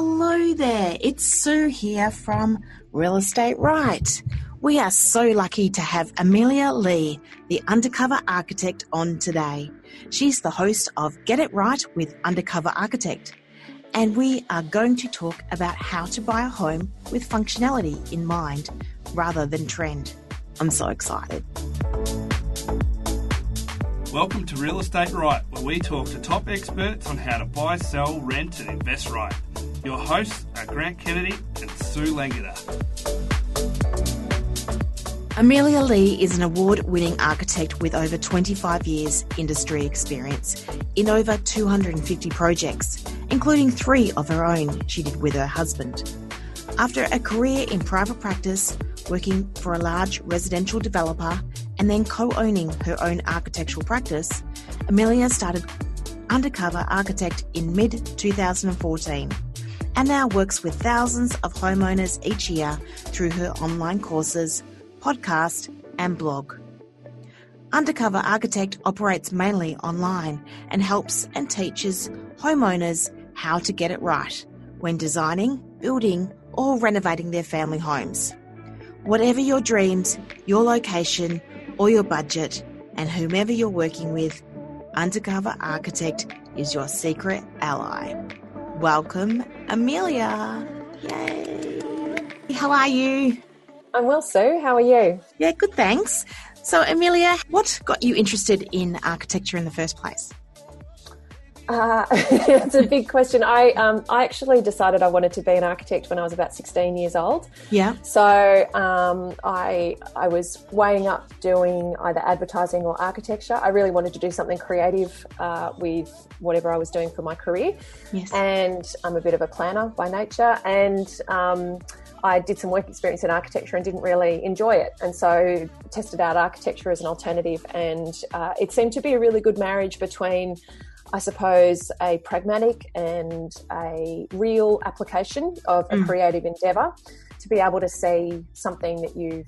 Hello there, it's Sue here from Real Estate Right. We are so lucky to have Amelia Lee, the Undercover Architect, on today. She's the host of Get It Right with Undercover Architect, and we are going to talk about how to buy a home with functionality in mind rather than trend. I'm so excited. Welcome to Real Estate Right, where we talk to top experts on how to buy, sell, rent and invest right. Your hosts are Grant Kennedy and Sue Langeder. Amelia Lee is an award-winning architect with over 25 years industry experience in over 250 projects, including 3 of her own she did with her husband. After a career in private practice, working for a large residential developer and then co-owning her own architectural practice, Amelia started Undercover Architect in mid-2014 and now works with thousands of homeowners each year through her online courses, podcast and blog. Undercover Architect operates mainly online and helps and teaches homeowners how to get it right when designing, building or renovating their family homes. Whatever your dreams, your location or your budget, and whomever you're working with, Undercover Architect is your secret ally. Welcome, Amelia. Yay. How are you? I'm well, Sue. How are you? Yeah, good, thanks. So, Amelia, what got you interested in architecture in the first place? It's a big question. I actually decided I wanted to be an architect when I was about 16 years old. Yeah. So I was weighing up doing either advertising or architecture. I really wanted to do something creative with whatever I was doing for my career. Yes. And I'm a bit of a planner by nature, and I did some work experience in architecture and didn't really enjoy it, and so tested out architecture as an alternative, and it seemed to be a really good marriage between, I suppose, a pragmatic and a real application of a creative endeavour, to be able to see something that you've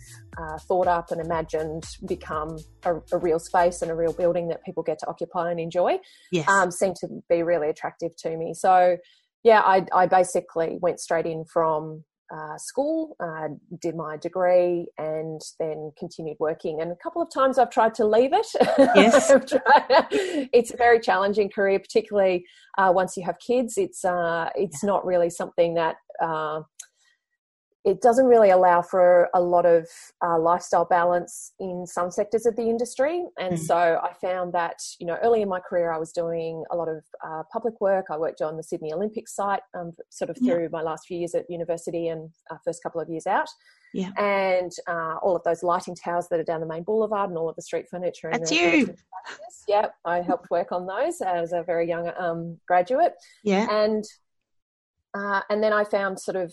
thought up and imagined become a real space and a real building that people get to occupy and enjoy. Yes. Seemed to be really attractive to me. So, yeah, I basically went straight in from school, did my degree and then continued working. And a couple of times I've tried to leave it. Yes. It's a very challenging career, particularly once you have kids. It's not really something that it doesn't really allow for a lot of lifestyle balance in some sectors of the industry. And so I found that, you know, early in my career, I was doing a lot of public work. I worked on the Sydney Olympic site sort of through my last few years at university and first couple of years out. Yeah. And all of those lighting towers that are down the main boulevard and all of the street furniture. And that's you. Yeah, I helped work on those as a very young graduate. Yeah. And then I found sort of,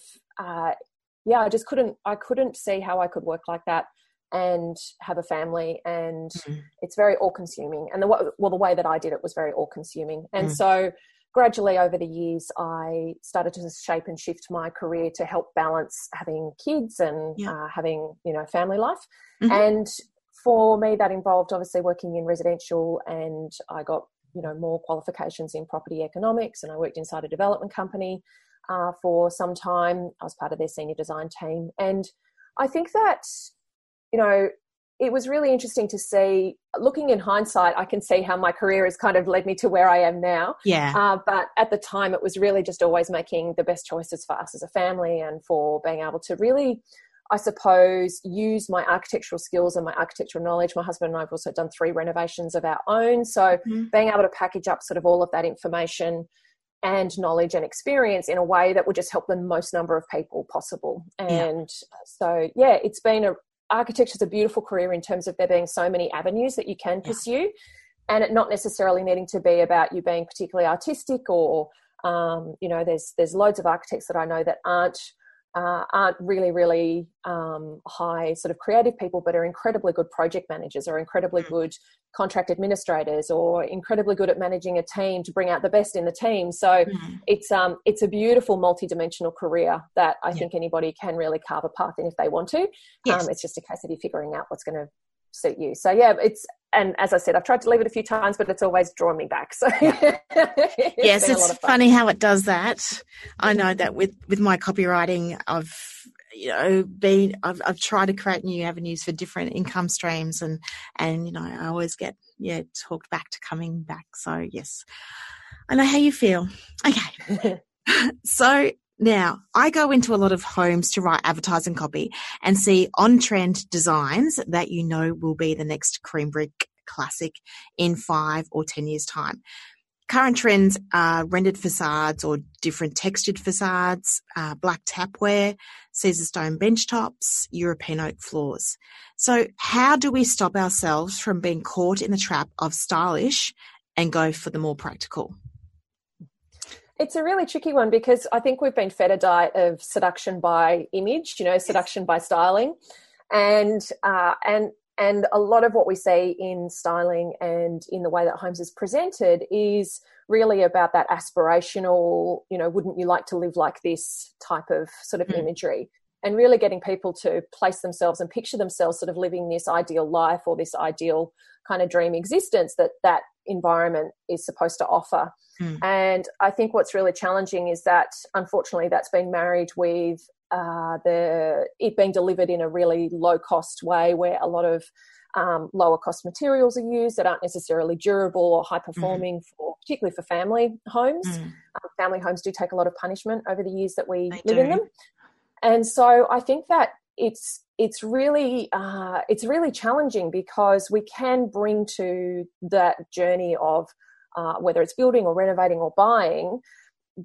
I couldn't see how I could work like that and have a family, and it's very all-consuming. And the way that I did it was very all-consuming. And so gradually over the years, I started to shape and shift my career to help balance having kids and having, you know, family life. Mm-hmm. And for me, that involved obviously working in residential, and I got, you know, more qualifications in property economics, and I worked inside a development company for some time. I was part of their senior design team. And I think that, you know, it was really interesting to see, looking in hindsight, I can see how my career has kind of led me to where I am now. Yeah. But at the time, it was really just always making the best choices for us as a family and for being able to really, I suppose, use my architectural skills and my architectural knowledge. My husband and I have also done 3 renovations of our own. So being able to package up sort of all of that information and knowledge and experience in a way that would just help the most number of people possible. And so, yeah, it's been architecture's a beautiful career in terms of there being so many avenues that you can pursue, and it not necessarily needing to be about you being particularly artistic or, you know, there's loads of architects that I know that aren't really, really high sort of creative people, but are incredibly good project managers or incredibly good contract administrators or incredibly good at managing a team to bring out the best in the team. So it's a beautiful multidimensional career that I think anybody can really carve a path in if they want to. It's just a case of you figuring out what's going to suit you. So yeah, it's And as I said, I've tried to leave it a few times, but it's always drawn me back. So yes, it's funny how it does that. I know that with my copywriting, I've tried to create new avenues for different income streams, and I always get talked back to coming back. So yes, I know how you feel. Okay, so. Now, I go into a lot of homes to write advertising copy and see on-trend designs that you know will be the next cream brick classic in 5 or 10 years' time. Current trends are rendered facades or different textured facades, black tapware, Caesarstone benchtops, European oak floors. So how do we stop ourselves from being caught in the trap of stylish and go for the more practical? It's a really tricky one because I think we've been fed a diet of seduction by image, seduction by styling, and a lot of what we see in styling and in the way that homes is presented is really about that aspirational, wouldn't you like to live like this type of sort of imagery, and really getting people to place themselves and picture themselves sort of living this ideal life or this ideal kind of dream existence that environment is supposed to offer. And I think what's really challenging is that, unfortunately, that's been married with it being delivered in a really low-cost way where a lot of lower-cost materials are used that aren't necessarily durable or high-performing, particularly for family homes. Family homes do take a lot of punishment over the years that we live in them. And so I think that it's really challenging because we can bring to that journey of whether it's building or renovating or buying,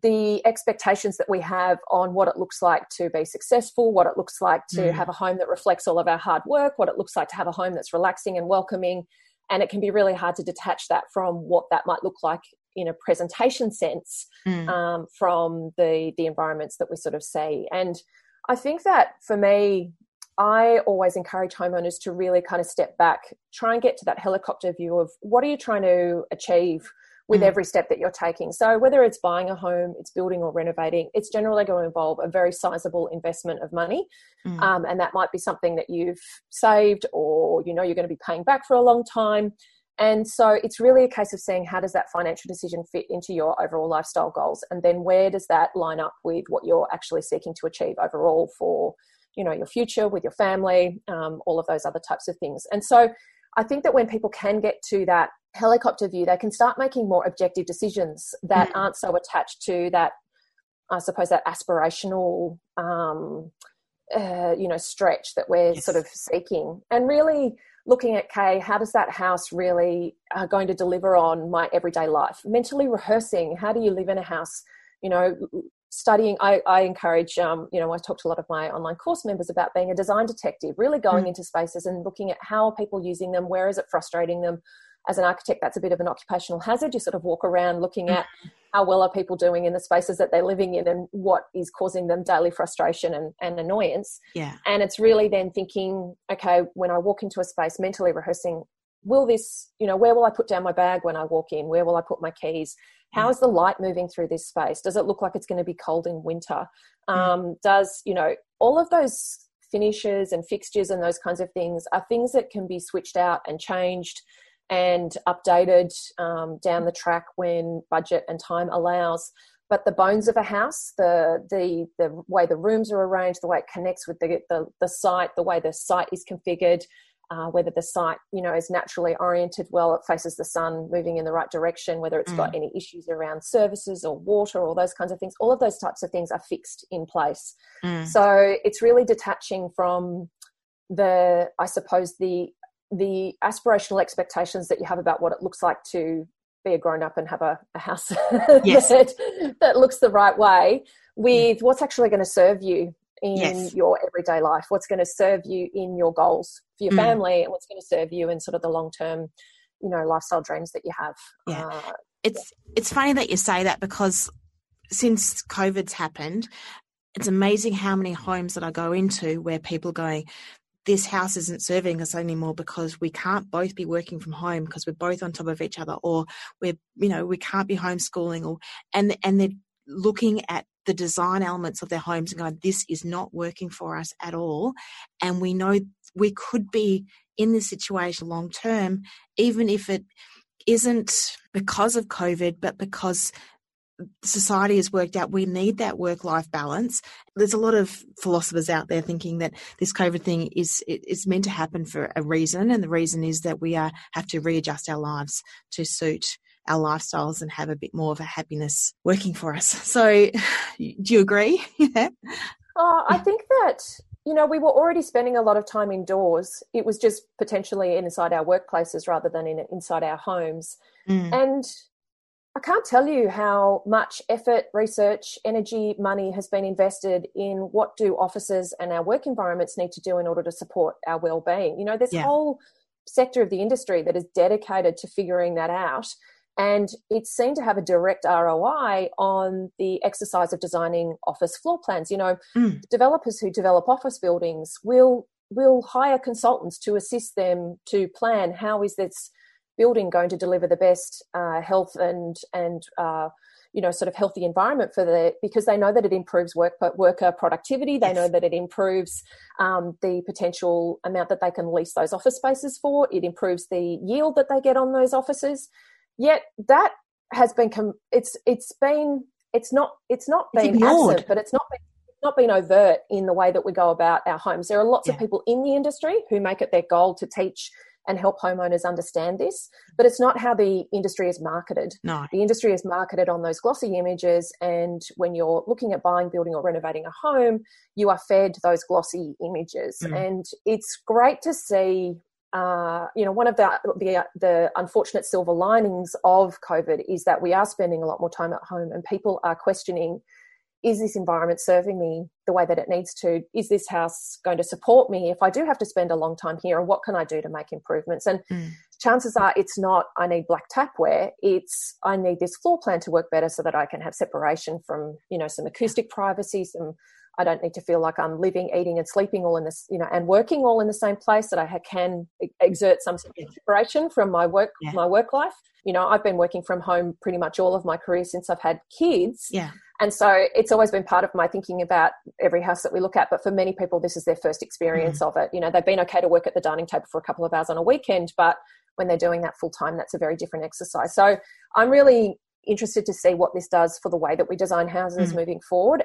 the expectations that we have on what it looks like to be successful, what it looks like to have a home that reflects all of our hard work, what it looks like to have a home that's relaxing and welcoming. And it can be really hard to detach that from what that might look like in a presentation sense from the environments that we sort of see. And I think that for me, I always encourage homeowners to really kind of step back, try and get to that helicopter view of what are you trying to achieve with every step that you're taking. So whether it's buying a home, it's building or renovating, it's generally going to involve a very sizable investment of money. And that might be something that you've saved or, you're going to be paying back for a long time. And so it's really a case of seeing how does that financial decision fit into your overall lifestyle goals, and then where does that line up with what you're actually seeking to achieve overall for, your future with your family, all of those other types of things. And so I think that when people can get to that helicopter view, they can start making more objective decisions that aren't so attached to that, I suppose, that aspirational, stretch that we're sort of seeking, and really looking at, how does that house really going to deliver on my everyday life? Mentally rehearsing, how do you live in a house, studying. I encourage, I talk to a lot of my online course members about being a design detective, really going into spaces and looking at how are people using them, where is it frustrating them? As an architect, that's a bit of an occupational hazard. You sort of walk around looking at how well are people doing in the spaces that they're living in and what is causing them daily frustration and annoyance. Yeah. And it's really then thinking, when I walk into a space, mentally rehearsing, where will I put down my bag when I walk in? Where will I put my keys? How is the light moving through this space? Does it look like it's going to be cold in winter? All of those finishes and fixtures and those kinds of things are things that can be switched out and changed and updated down the track when budget and time allows. But the bones of a house, the way the rooms are arranged, the way it connects with the site, the way the site is configured, whether the site, is naturally oriented well, it faces the sun, moving in the right direction, whether it's got any issues around services or water or those kinds of things, all of those types of things are fixed in place. So it's really detaching from the aspirational expectations that you have about what it looks like to be a grown up and have a house that looks the right way with what's actually going to serve you in your everyday life, what's going to serve you in your goals for your family, and what's going to serve you in sort of the long term, lifestyle dreams that you have. Yeah. It's funny that you say that because since COVID's happened, it's amazing how many homes that I go into where people are going, this house isn't serving us anymore because we can't both be working from home because we're both on top of each other, or we're, we can't be homeschooling, and they're looking at the design elements of their homes and going, this is not working for us at all. And we know we could be in this situation long term, even if it isn't because of COVID, but because society has worked out we need that work-life balance. There's a lot of philosophers out there thinking that this COVID thing is meant to happen for a reason, and the reason is that we have to readjust our lives to suit our lifestyles and have a bit more of a happiness working for us. So do you agree? Yeah. I think that, you know, we were already spending a lot of time indoors. It was just potentially inside our workplaces rather than inside our homes. Mm. And I can't tell you how much effort, research, energy, money has been invested in what do offices and our work environments need to do in order to support our well-being. You know, there's a whole sector of the industry that is dedicated to figuring that out, and it's seen to have a direct ROI on the exercise of designing office floor plans. You know, developers who develop office buildings will hire consultants to assist them to plan how is this building going to deliver the best health and you know, sort of healthy environment for because they know that it improves worker productivity. They know that it improves the potential amount that they can lease those office spaces for. It improves the yield that they get on those offices. Yet that has been it's not been absent, but it's not been overt in the way that we go about our homes. There are lots of people in the industry who make it their goal to teach and help homeowners understand this, but it's not how the industry is marketed. No. The industry is marketed on those glossy images, and when you're looking at buying, building or renovating a home, you are fed those glossy images. Mm. And it's great to see, you know, one of the unfortunate silver linings of COVID is that we are spending a lot more time at home, and people are questioning, is this environment serving me the way that it needs to? Is this house going to support me if I do have to spend a long time here? And what can I do to make improvements? And chances are it's not, I need black tapware. It's, I need this floor plan to work better so that I can have separation from, you know, some acoustic privacy, I don't need to feel like I'm living, eating and sleeping all in this, you know, and working all in the same place, that I can exert some separation from my work life. You know, I've been working from home pretty much all of my career since I've had kids. Yeah. And so it's always been part of my thinking about every house that we look at. But for many people, this is their first experience of it. You know, they've been okay to work at the dining table for a couple of hours on a weekend, but when they're doing that full time, that's a very different exercise. So I'm really interested to see what this does for the way that we design houses moving forward.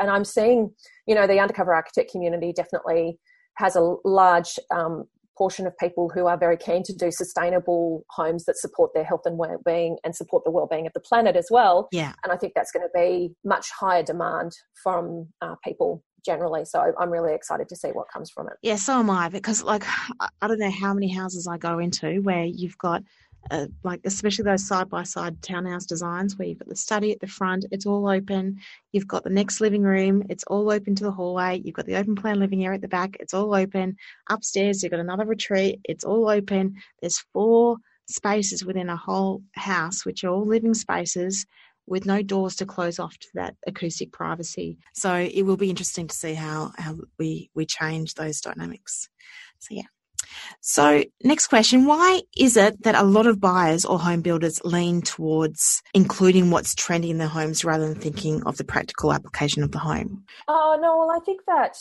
And I'm seeing, you know, the undercover architect community definitely has a large portion of people who are very keen to do sustainable homes that support their health and well-being and support the well-being of the planet as well. Yeah. And I think that's going to be much higher demand from people generally. So I'm really excited to see what comes from it. Yeah, so am I, because like I don't know how many houses I go into where you've got like especially those side-by-side townhouse designs where you've got the study at the front, it's all open. You've got the next living room, it's all open to the hallway. You've got the open plan living area at the back, it's all open. Upstairs, you've got another retreat, it's all open. There's 4 spaces within a whole house, which are all living spaces with no doors to close off to that acoustic privacy. So it will be interesting to see how we change those dynamics. So, yeah. So next question, why is it that a lot of buyers or home builders lean towards including what's trendy in their homes rather than thinking of the practical application of the home? Oh, no, well, I think that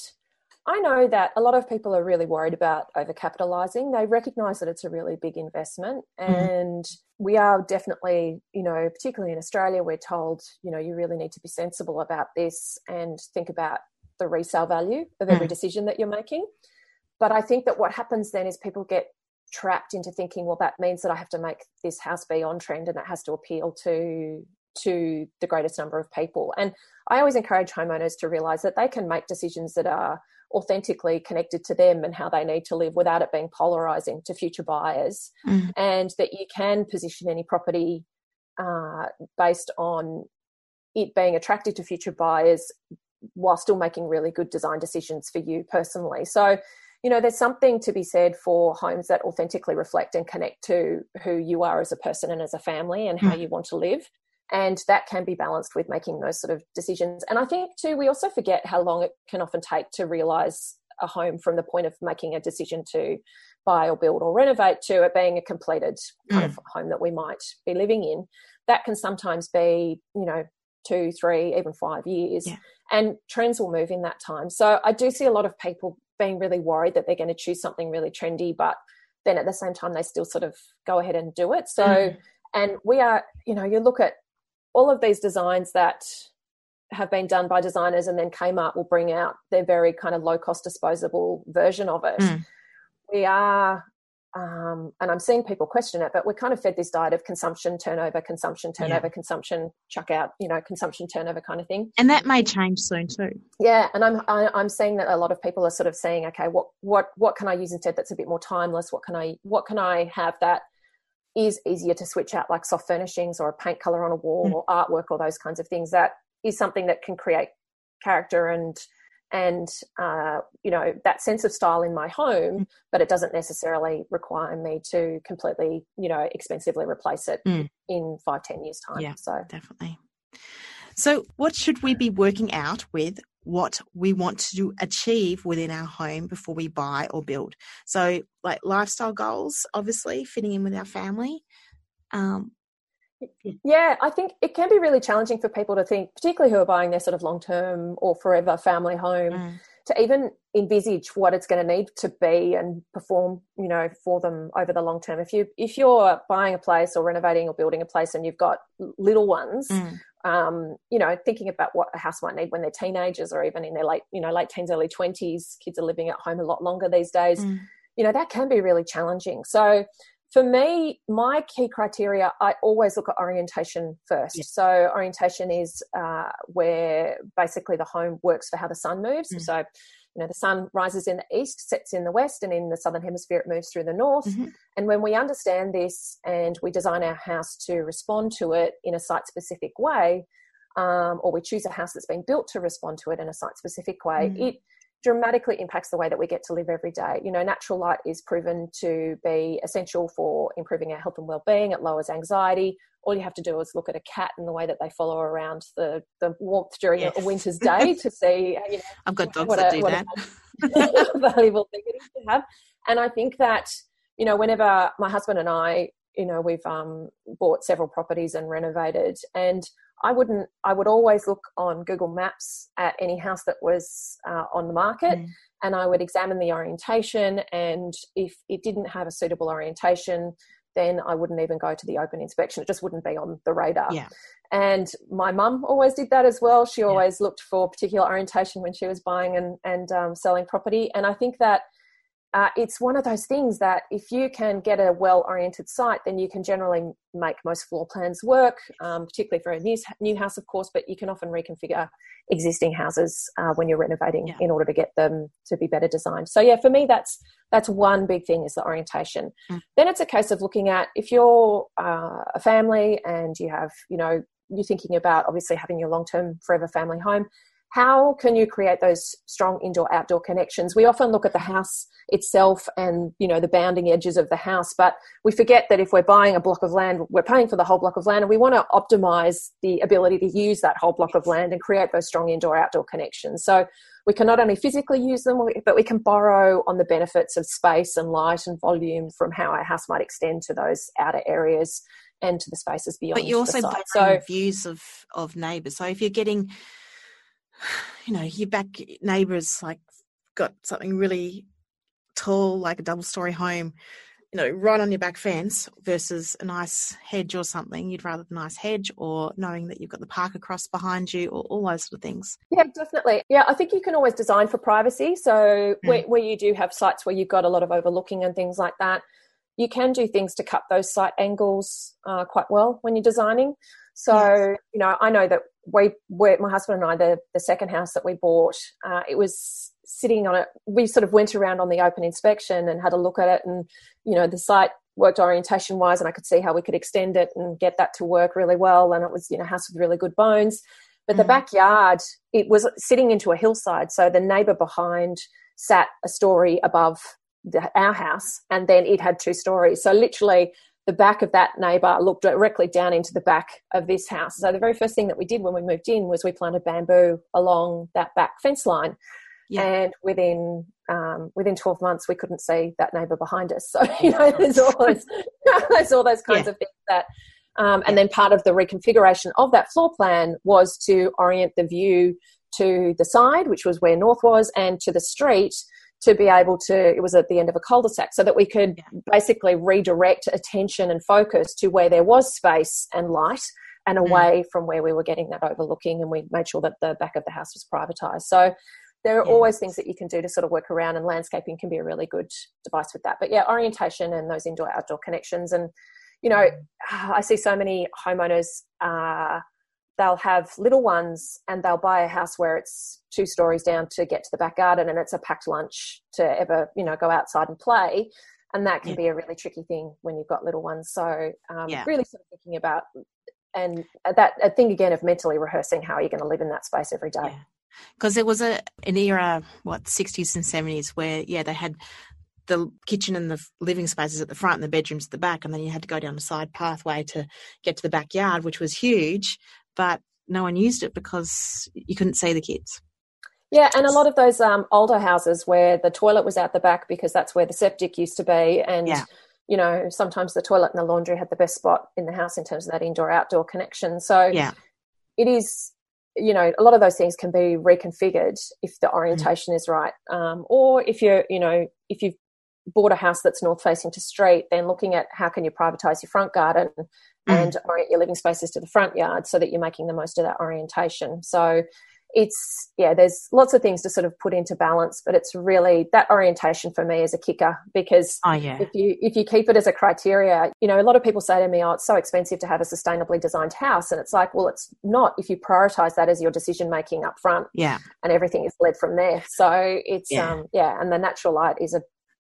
I know that a lot of people are really worried about overcapitalizing. They recognise that it's a really big investment, and we are definitely, you know, particularly in Australia, we're told, you know, you really need to be sensible about this and think about the resale value of every decision that you're making. But I think that what happens then is people get trapped into thinking, well, that means that I have to make this house be on trend and that has to appeal to the greatest number of people. And I always encourage homeowners to realise that they can make decisions that are authentically connected to them and how they need to live without it being polarising to future buyers, and that you can position any property based on it being attractive to future buyers while still making really good design decisions for you personally. So, you know, there's something to be said for homes that authentically reflect and connect to who you are as a person and as a family and how you want to live. And that can be balanced with making those sort of decisions. And I think too, we also forget how long it can often take to realise a home from the point of making a decision to buy or build or renovate to it being a completed kind of home that we might be living in. That can sometimes be, you know, 2, 3, even 5 years. Yeah. And trends will move in that time. So I do see a lot of people being really worried that they're going to choose something really trendy, but then at the same time, they still sort of go ahead and do it. So, and we are, you know, you look at all of these designs that have been done by designers, and then Kmart will bring out their very kind of low cost disposable version of it. We are, and I'm seeing people question it, but we're kind of fed this diet of consumption, turnover, consumption, chuck out, you know, consumption, turnover kind of thing. And that may change soon too. Yeah. And I'm seeing that a lot of people are sort of saying, okay, what can I use instead that's a bit more timeless? What can I have that is easier to switch out, like soft furnishings or a paint color on a wall or artwork or those kinds of things. That is something that can create character and you know, that sense of style in my home, but it doesn't necessarily require me to completely, you know, expensively replace it in 5-10 years time. Yeah, so definitely. So what should we be working out with what we want to achieve within our home before we buy or build? So like lifestyle goals, obviously fitting in with our family. Yeah, I think it can be really challenging for people to think, particularly who are buying their sort of long-term or forever family home, to even envisage what it's going to need to be and perform, you know, for them over the long term. If you're buying a place or renovating or building a place and you've got little ones, you know, thinking about what a house might need when they're teenagers or even in their late teens, early 20s, kids are living at home a lot longer these days, you know, that can be really challenging. So for me, my key criteria, I always look at orientation first. Yeah. So orientation is where basically the home works for how the sun moves. Mm-hmm. So, you know, the sun rises in the east, sets in the west, and in the southern hemisphere, it moves through the north. Mm-hmm. And when we understand this and we design our house to respond to it in a site-specific way, or we choose a house that's been built to respond to it in a site-specific way, it dramatically impacts the way that we get to live every day. You know, natural light is proven to be essential for improving our health and well-being. It lowers anxiety. All you have to do is look at a cat and the way that they follow around the warmth during a winter's day to see. You know, I've got dogs that do that. A valuable thing it is to have. And I think that, you know, whenever my husband and I, you know, we've bought several properties and renovated, and I would always look on Google Maps at any house that was on the market, and I would examine the orientation, and if it didn't have a suitable orientation, then I wouldn't even go to the open inspection. It just wouldn't be on the radar. Yeah. And my mum always did that as well. She always looked for particular orientation when she was buying and selling property. And I think that it's one of those things that if you can get a well-oriented site, then you can generally make most floor plans work, particularly for a new house, of course, but you can often reconfigure existing houses when you're renovating in order to get them to be better designed. So, yeah, for me, that's one big thing is the orientation. Then it's a case of looking at if you're a family and you have, you know, you're thinking about obviously having your long-term forever family home, how can you create those strong indoor-outdoor connections? We often look at the house itself and, you know, the bounding edges of the house, but we forget that if we're buying a block of land, we're paying for the whole block of land, and we want to optimise the ability to use that whole block of land and create those strong indoor-outdoor connections. So we can not only physically use them, but we can borrow on the benefits of space and light and volume from how our house might extend to those outer areas and to the spaces beyond. But you're also borrowing views of neighbours. So if you're getting... you know, your back neighbour's like got something really tall, like a double-storey home, you know, right on your back fence versus a nice hedge or something. You'd rather the nice hedge or knowing that you've got the park across behind you or all those sort of things. Yeah, definitely. Yeah, I think you can always design for privacy. So where you do have sites where you've got a lot of overlooking and things like that, you can do things to cut those site angles quite well when you're designing. So, you know, I know that my husband and I, the second house that we bought, it was sitting on it. We sort of went around on the open inspection and had a look at it, and, you know, the site worked orientation wise, and I could see how we could extend it and get that to work really well. And it was, you know, a house with really good bones, but the backyard, it was sitting into a hillside. So the neighbour behind sat a story above our house, and then it had two stories. So literally, the back of that neighbour looked directly down into the back of this house. So the very first thing that we did when we moved in was we planted bamboo along that back fence line. Yeah. And within 12 months, we couldn't see that neighbour behind us. So, you know, there's all those kinds of things that, and then part of the reconfiguration of that floor plan was to orient the view to the side, which was where north was, and to the street, to be able to, it was at the end of a cul-de-sac, so that we could basically redirect attention and focus to where there was space and light and away from where we were getting that overlooking, and we made sure that the back of the house was privatised. So there are always things that you can do to sort of work around, and landscaping can be a really good device with that. But yeah, orientation and those indoor-outdoor connections. And, you know, I see so many homeowners, they'll have little ones and they'll buy a house where it's 2 stories down to get to the back garden, and it's a packed lunch to ever, you know, go outside and play. And that can be a really tricky thing when you've got little ones. So really sort of thinking about, and that a thing again of mentally rehearsing how you're going to live in that space every day. Because it was an era, 60s and 70s where, they had the kitchen and the living spaces at the front and the bedrooms at the back, and then you had to go down a side pathway to get to the backyard, which was huge, but no one used it because you couldn't see the kids. Yeah, and a lot of those older houses where the toilet was out the back because that's where the septic used to be, and, you know, sometimes the toilet and the laundry had the best spot in the house in terms of that indoor-outdoor connection. So it is... you know, a lot of those things can be reconfigured if the orientation is right. Or if you're, you know, if you've bought a house that's north facing to street, then looking at how can you privatise your front garden and orient your living spaces to the front yard so that you're making the most of that orientation. So it's, there's lots of things to sort of put into balance, but it's really that orientation for me is a kicker because if you keep it as a criteria, you know, a lot of people say to me, oh, it's so expensive to have a sustainably designed house. And it's like, well, it's not if you prioritise that as your decision making up front and everything is led from there. So it's, and the natural light is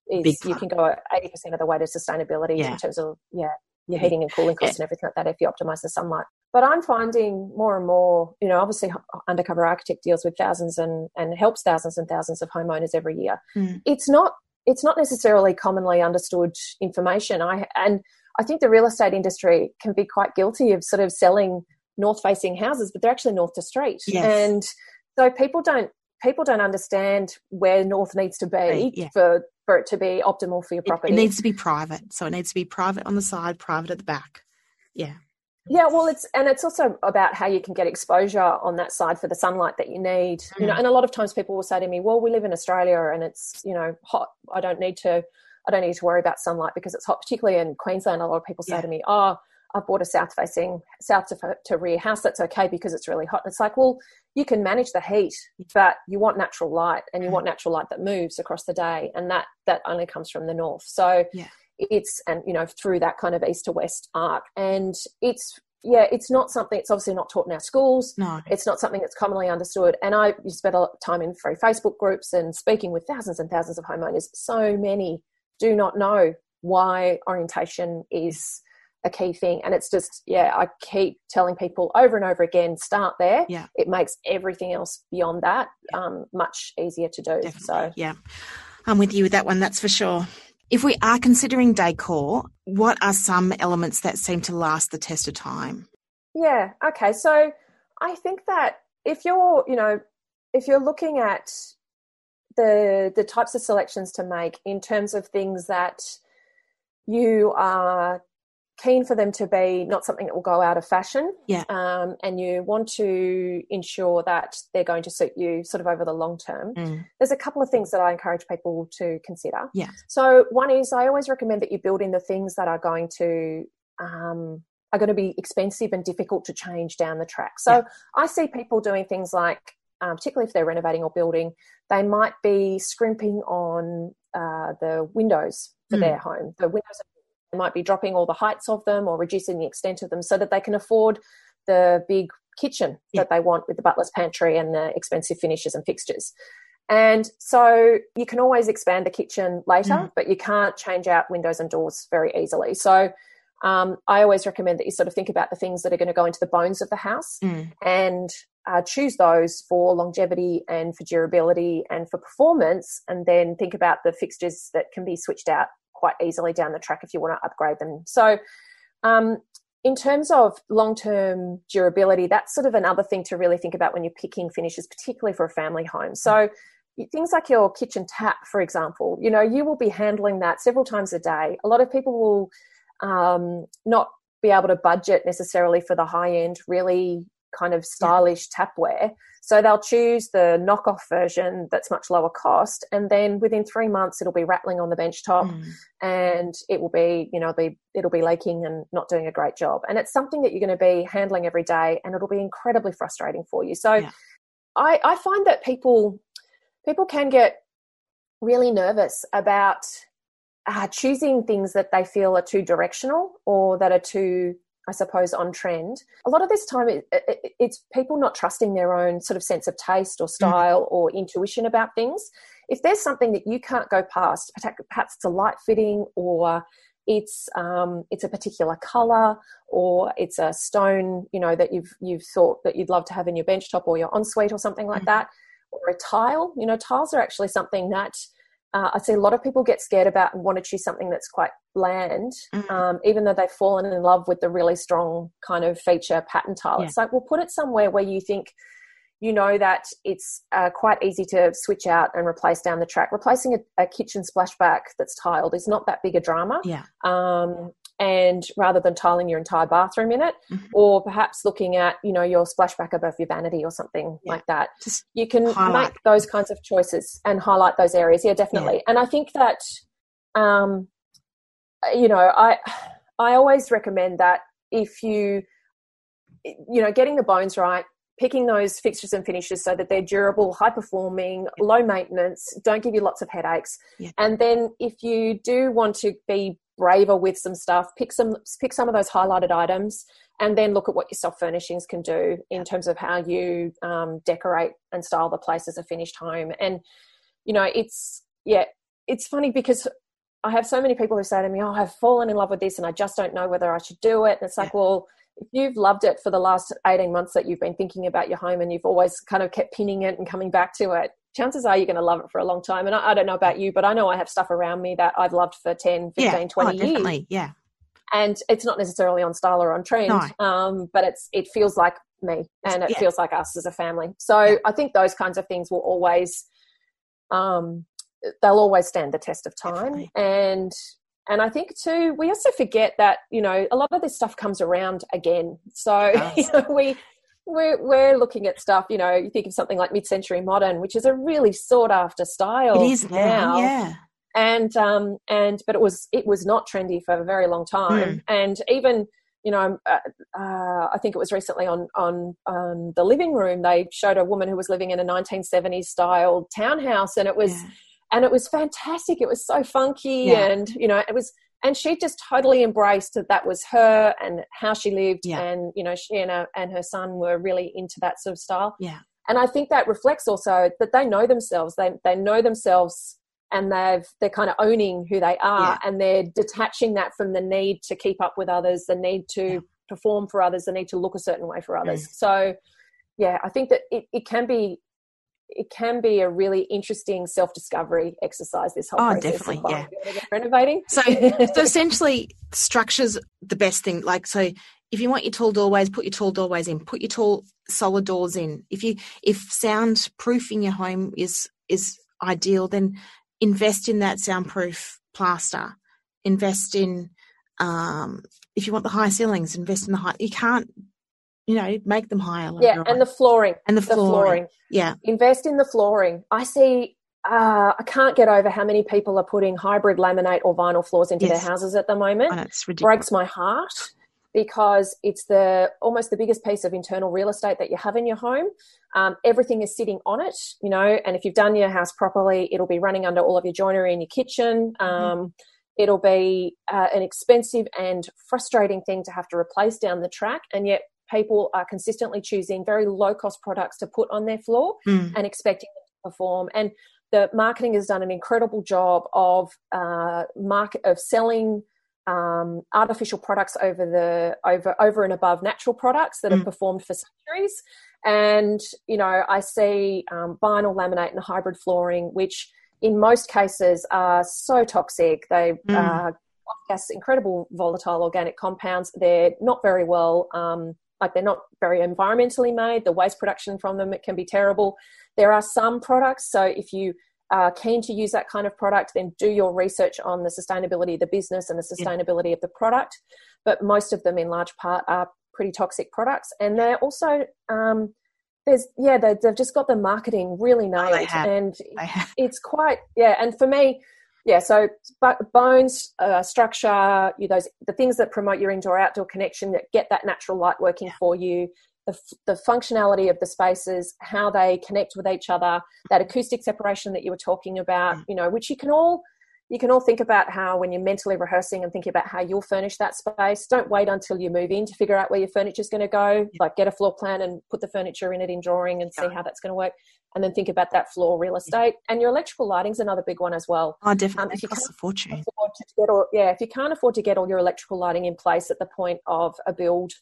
you can go 80% of the way to sustainability in terms of, your heating and cooling costs and everything like that if you optimise the sunlight. But I'm finding more and more, you know, obviously Undercover Architect deals with thousands and helps thousands and thousands of homeowners every year. It's not necessarily commonly understood information. I think the real estate industry can be quite guilty of sort of selling north-facing houses, but they're actually north to street. Yes. And so people don't understand where north needs to be for it to be optimal for your property. It needs to be private. So it needs to be private on the side, private at the back. Yeah. Yeah, well, it's also about how you can get exposure on that side for the sunlight that you need. You know, and a lot of times people will say to me, "Well, we live in Australia and it's, you know, hot. I don't need to worry about sunlight because it's hot." Particularly in Queensland, a lot of people say to me, "Oh, I've bought a south to rear house. That's okay because it's really hot." And it's like, well, you can manage the heat, but you want natural light, and you want natural light that moves across the day, and that only comes from the north. So it's, and you know, through that kind of east to west arc, and it's not something, it's obviously not taught in our schools. No, it's not something that's commonly understood. And I spent a lot of time in free Facebook groups and speaking with thousands and thousands of homeowners. So many do not know why orientation is a key thing, and it's just I keep telling people over and over again, start there. It makes everything else beyond that much easier to do. Definitely. So I'm with you with that one, that's for sure. If we are considering decor, what are some elements that seem to last the test of time? Yeah, okay. So I think that if you're looking at the types of selections to make in terms of things that you are keen for them to be not something that will go out of fashion, and you want to ensure that they're going to suit you sort of over the long term, there's a couple of things that I encourage people to consider. So one is I always recommend that you build in the things that are going to be expensive and difficult to change down the track. So I see people doing things like, particularly if they're renovating or building, they might be scrimping on the windows for their home. The windows might be dropping all the heights of them or reducing the extent of them so that they can afford the big kitchen that they want with the butler's pantry and the expensive finishes and fixtures. And so you can always expand the kitchen later, but you can't change out windows and doors very easily. So I always recommend that you sort of think about the things that are going to go into the bones of the house and choose those for longevity and for durability and for performance, and then think about the fixtures that can be switched out quite easily down the track if you want to upgrade them. So in terms of long-term durability, that's sort of another thing to really think about when you're picking finishes, particularly for a family home. So things like your kitchen tap, for example, you know, you will be handling that several times a day. A lot of people will not be able to budget necessarily for the high-end, really kind of stylish tapware. So they'll choose the knockoff version that's much lower cost, and then within 3 months it'll be rattling on the bench top, and it will be, you know, it'll be leaking and not doing a great job. And it's something that you're going to be handling every day, and it'll be incredibly frustrating for you. So I find that people can get really nervous about choosing things that they feel are too directional or that are too, I suppose, on trend. A lot of this time it's people not trusting their own sort of sense of taste or style or intuition about things. If there's something that you can't go past, perhaps it's a light fitting, or it's a particular colour, or it's a stone, you know, that you've thought that you'd love to have in your bench top or your ensuite or something like that, or a tile. You know, tiles are actually something that I see a lot of people get scared about and want to choose something that's quite bland, even though they've fallen in love with the really strong kind of feature pattern tile. Yeah. It's like, well, put it somewhere where you think, you know, that it's quite easy to switch out and replace down the track. Replacing a kitchen splashback that's tiled is not that big a drama. Yeah. And rather than tiling your entire bathroom in it, or perhaps looking at, you know, your splashback above your vanity or something like that. Just you can highlight. Make those kinds of choices and highlight those areas. Yeah, definitely. Yeah. And I think that, you know, I always recommend that if you know, getting the bones right, picking those fixtures and finishes so that they're durable, high-performing, low maintenance, don't give you lots of headaches. Yeah. And then if you do want to be braver with some stuff, pick some of those highlighted items, and then look at what your soft furnishings can do in terms of how you decorate and style the place as a finished home. And, you know, it's funny because I have so many people who say to me, oh, I've fallen in love with this and I just don't know whether I should do it. And it's like, well, if you've loved it for the last 18 months that you've been thinking about your home and you've always kind of kept pinning it and coming back to it, chances are you're going to love it for a long time. And I don't know about you, but I know I have stuff around me that I've loved for 10, 15, 20 years. Yeah. And it's not necessarily on style or on trend, but it feels like me, and it feels like us as a family. So I think those kinds of things will always, they'll always stand the test of time. Definitely. And I think too, we also forget that, you know, a lot of this stuff comes around again. So, you know, we're looking at stuff, you know, you think of something like mid-century modern, which is a really sought after style. It is now. Yeah. And, but it was not trendy for a very long time. And even, you know, I think it was recently on The Living Room, they showed a woman who was living in a 1970s style townhouse, and it was fantastic. It was so funky, and, you know, and she just totally embraced that was her and how she lived, and, you know, she and her son were really into that sort of style. Yeah. And I think that reflects also that they know themselves. They know themselves, and they're kind of owning who they are, and they're detaching that from the need to keep up with others, the need to perform for others, the need to look a certain way for others. So, yeah, I think that it can be a really interesting self-discovery exercise, this whole process. Oh, definitely, renovating. So essentially structure's the best thing. Like, so if you want your tall doorways, put your tall doorways in, put your tall solid doors in. If soundproofing your home is ideal, then invest in that soundproof plaster. Invest in, if you want the high ceilings, invest in the high. You can't, you know, make them higher. And the flooring. Yeah. Invest in the flooring. I see, I can't get over how many people are putting hybrid laminate or vinyl floors into their houses at the moment. Oh, it's ridiculous. Breaks my heart, because it's almost the biggest piece of internal real estate that you have in your home. Everything is sitting on it, you know, and if you've done your house properly, it'll be running under all of your joinery in your kitchen. It'll be an expensive and frustrating thing to have to replace down the track, and yet people are consistently choosing very low-cost products to put on their floor and expecting them to perform. And the marketing has done an incredible job of selling artificial products over and above natural products that have performed for centuries. And, you know, I see vinyl laminate and hybrid flooring, which in most cases are so toxic. They gas incredible volatile organic compounds. They're not very well they're not very environmentally made. The waste production from them, it can be terrible. There are some products, so if you are keen to use that kind of product, then do your research on the sustainability of the business and the sustainability of the product. But most of them in large part are pretty toxic products. And they're also, they've just got the marketing really nailed. It's quite, and for me, so bones, structure, the things that promote your indoor-outdoor connection, that get that natural light working for you, the functionality of the spaces, how they connect with each other, that acoustic separation that you were talking about, which you can all think about how when you're mentally rehearsing and thinking about how you'll furnish that space. Don't wait until you move in to figure out where your furniture is going to go. Like get a floor plan and put the furniture in it in drawing and see how that's going to work. And then think about that floor real estate. And your electrical lighting is another big one as well. Oh, definitely. It costs a fortune. If you can't afford to get all your electrical lighting in place at the point of a build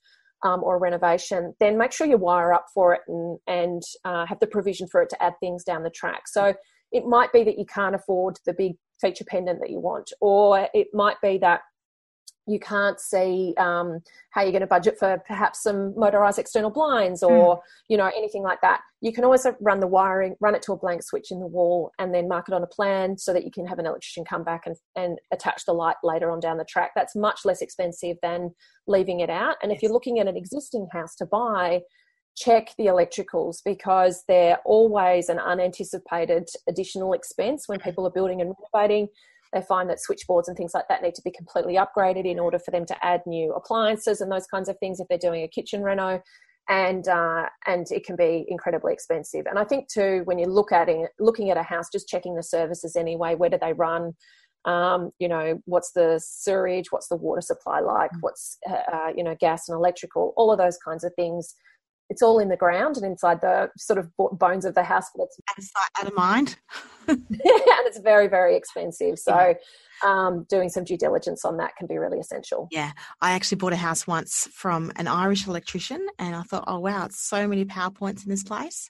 or a renovation, then make sure you wire up for it and have the provision for it to add things down the track. So it might be that you can't afford the big feature pendant that you want, or it might be that you can't see how you're going to budget for perhaps some motorised external blinds or, anything like that. You can always run the wiring, run it to a blank switch in the wall and then mark it on a plan so that you can have an electrician come back and attach the light later on down the track. That's much less expensive than leaving it out. And if you're looking at an existing house to buy, check the electricals because they're always an unanticipated additional expense when people are building and renovating. They find that switchboards and things like that need to be completely upgraded in order for them to add new appliances and those kinds of things if they're doing a kitchen reno, and it can be incredibly expensive. And I think too, when you're looking at a house, just checking the services anyway. Where do they run? What's the sewerage? What's the water supply like? What's gas and electrical? All of those kinds of things. It's all in the ground and inside the sort of bones of the house. That's out of mind. And it's very, very expensive. So doing some due diligence on that can be really essential. Yeah. I actually bought a house once from an Irish electrician and I thought, oh, wow, it's so many PowerPoints in this place.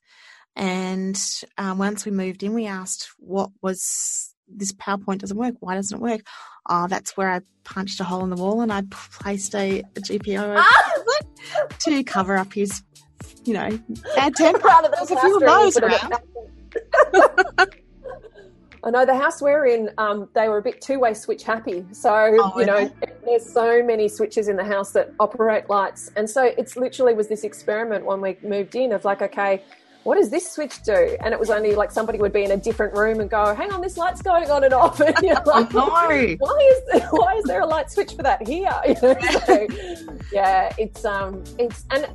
And once we moved in, we asked, what was this PowerPoint doesn't work? Why doesn't it work? Oh, that's where I punched a hole in the wall and I placed a GPO to cover up his bad temper. There's a few of those around. I know the house we're in, they were a bit two-way switch happy. So, there's so many switches in the house that operate lights. And so it's literally was this experiment when we moved in of like, okay, what does this switch do? And it was only like somebody would be in a different room and go, hang on, this light's going on and off. And you're like, why is there a light switch for that here? And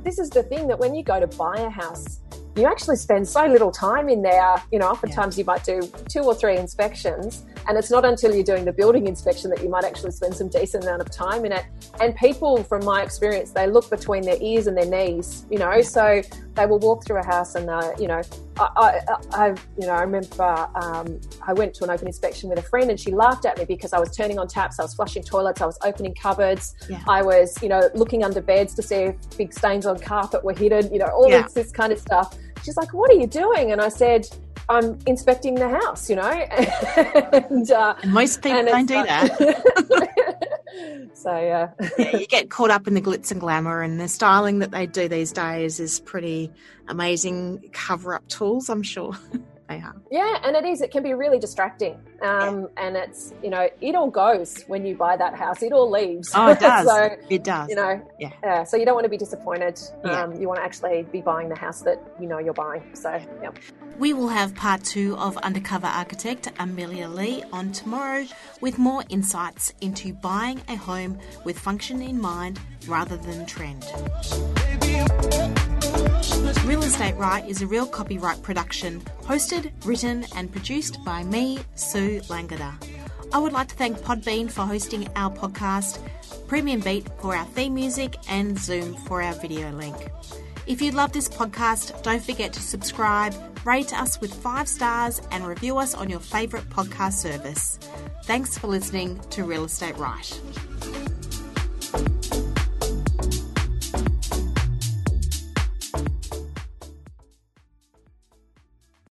this is the thing that when you go to buy a house, you actually spend so little time in there. Oftentimes you might do 2 or 3 inspections and it's not until you're doing the building inspection that you might actually spend some decent amount of time in it. And people, from my experience, they look between their ears and their knees, so they will walk through a house and, I remember I went to an open inspection with a friend and she laughed at me because I was turning on taps, I was flushing toilets, I was opening cupboards, I was, looking under beds to see if big stains on carpet were hidden, this kind of stuff. She's like, what are you doing? And I said, I'm inspecting the house, and most people don't do that. So, you get caught up in the glitz and glamour, and the styling that they do these days is pretty amazing cover-up tools, I'm sure. They are. Yeah, and it is. It can be really distracting. And it's, it all goes when you buy that house. It all leaves. Oh, it does. So, it does. So you don't want to be disappointed. Yeah. You want to actually be buying the house that you're buying. So, yeah. We will have part 2 of Undercover Architect Amelia Lee on tomorrow with more insights into buying a home with function in mind rather than trend. Real Estate Right is a Real Copyright production, hosted, written and produced by me, Sue Langada. I would like to thank Podbean for hosting our podcast, Premium Beat for our theme music and Zoom for our video link. If you love this podcast, don't forget to subscribe, rate us with 5 stars and review us on your favourite podcast service. Thanks for listening to Real Estate Right.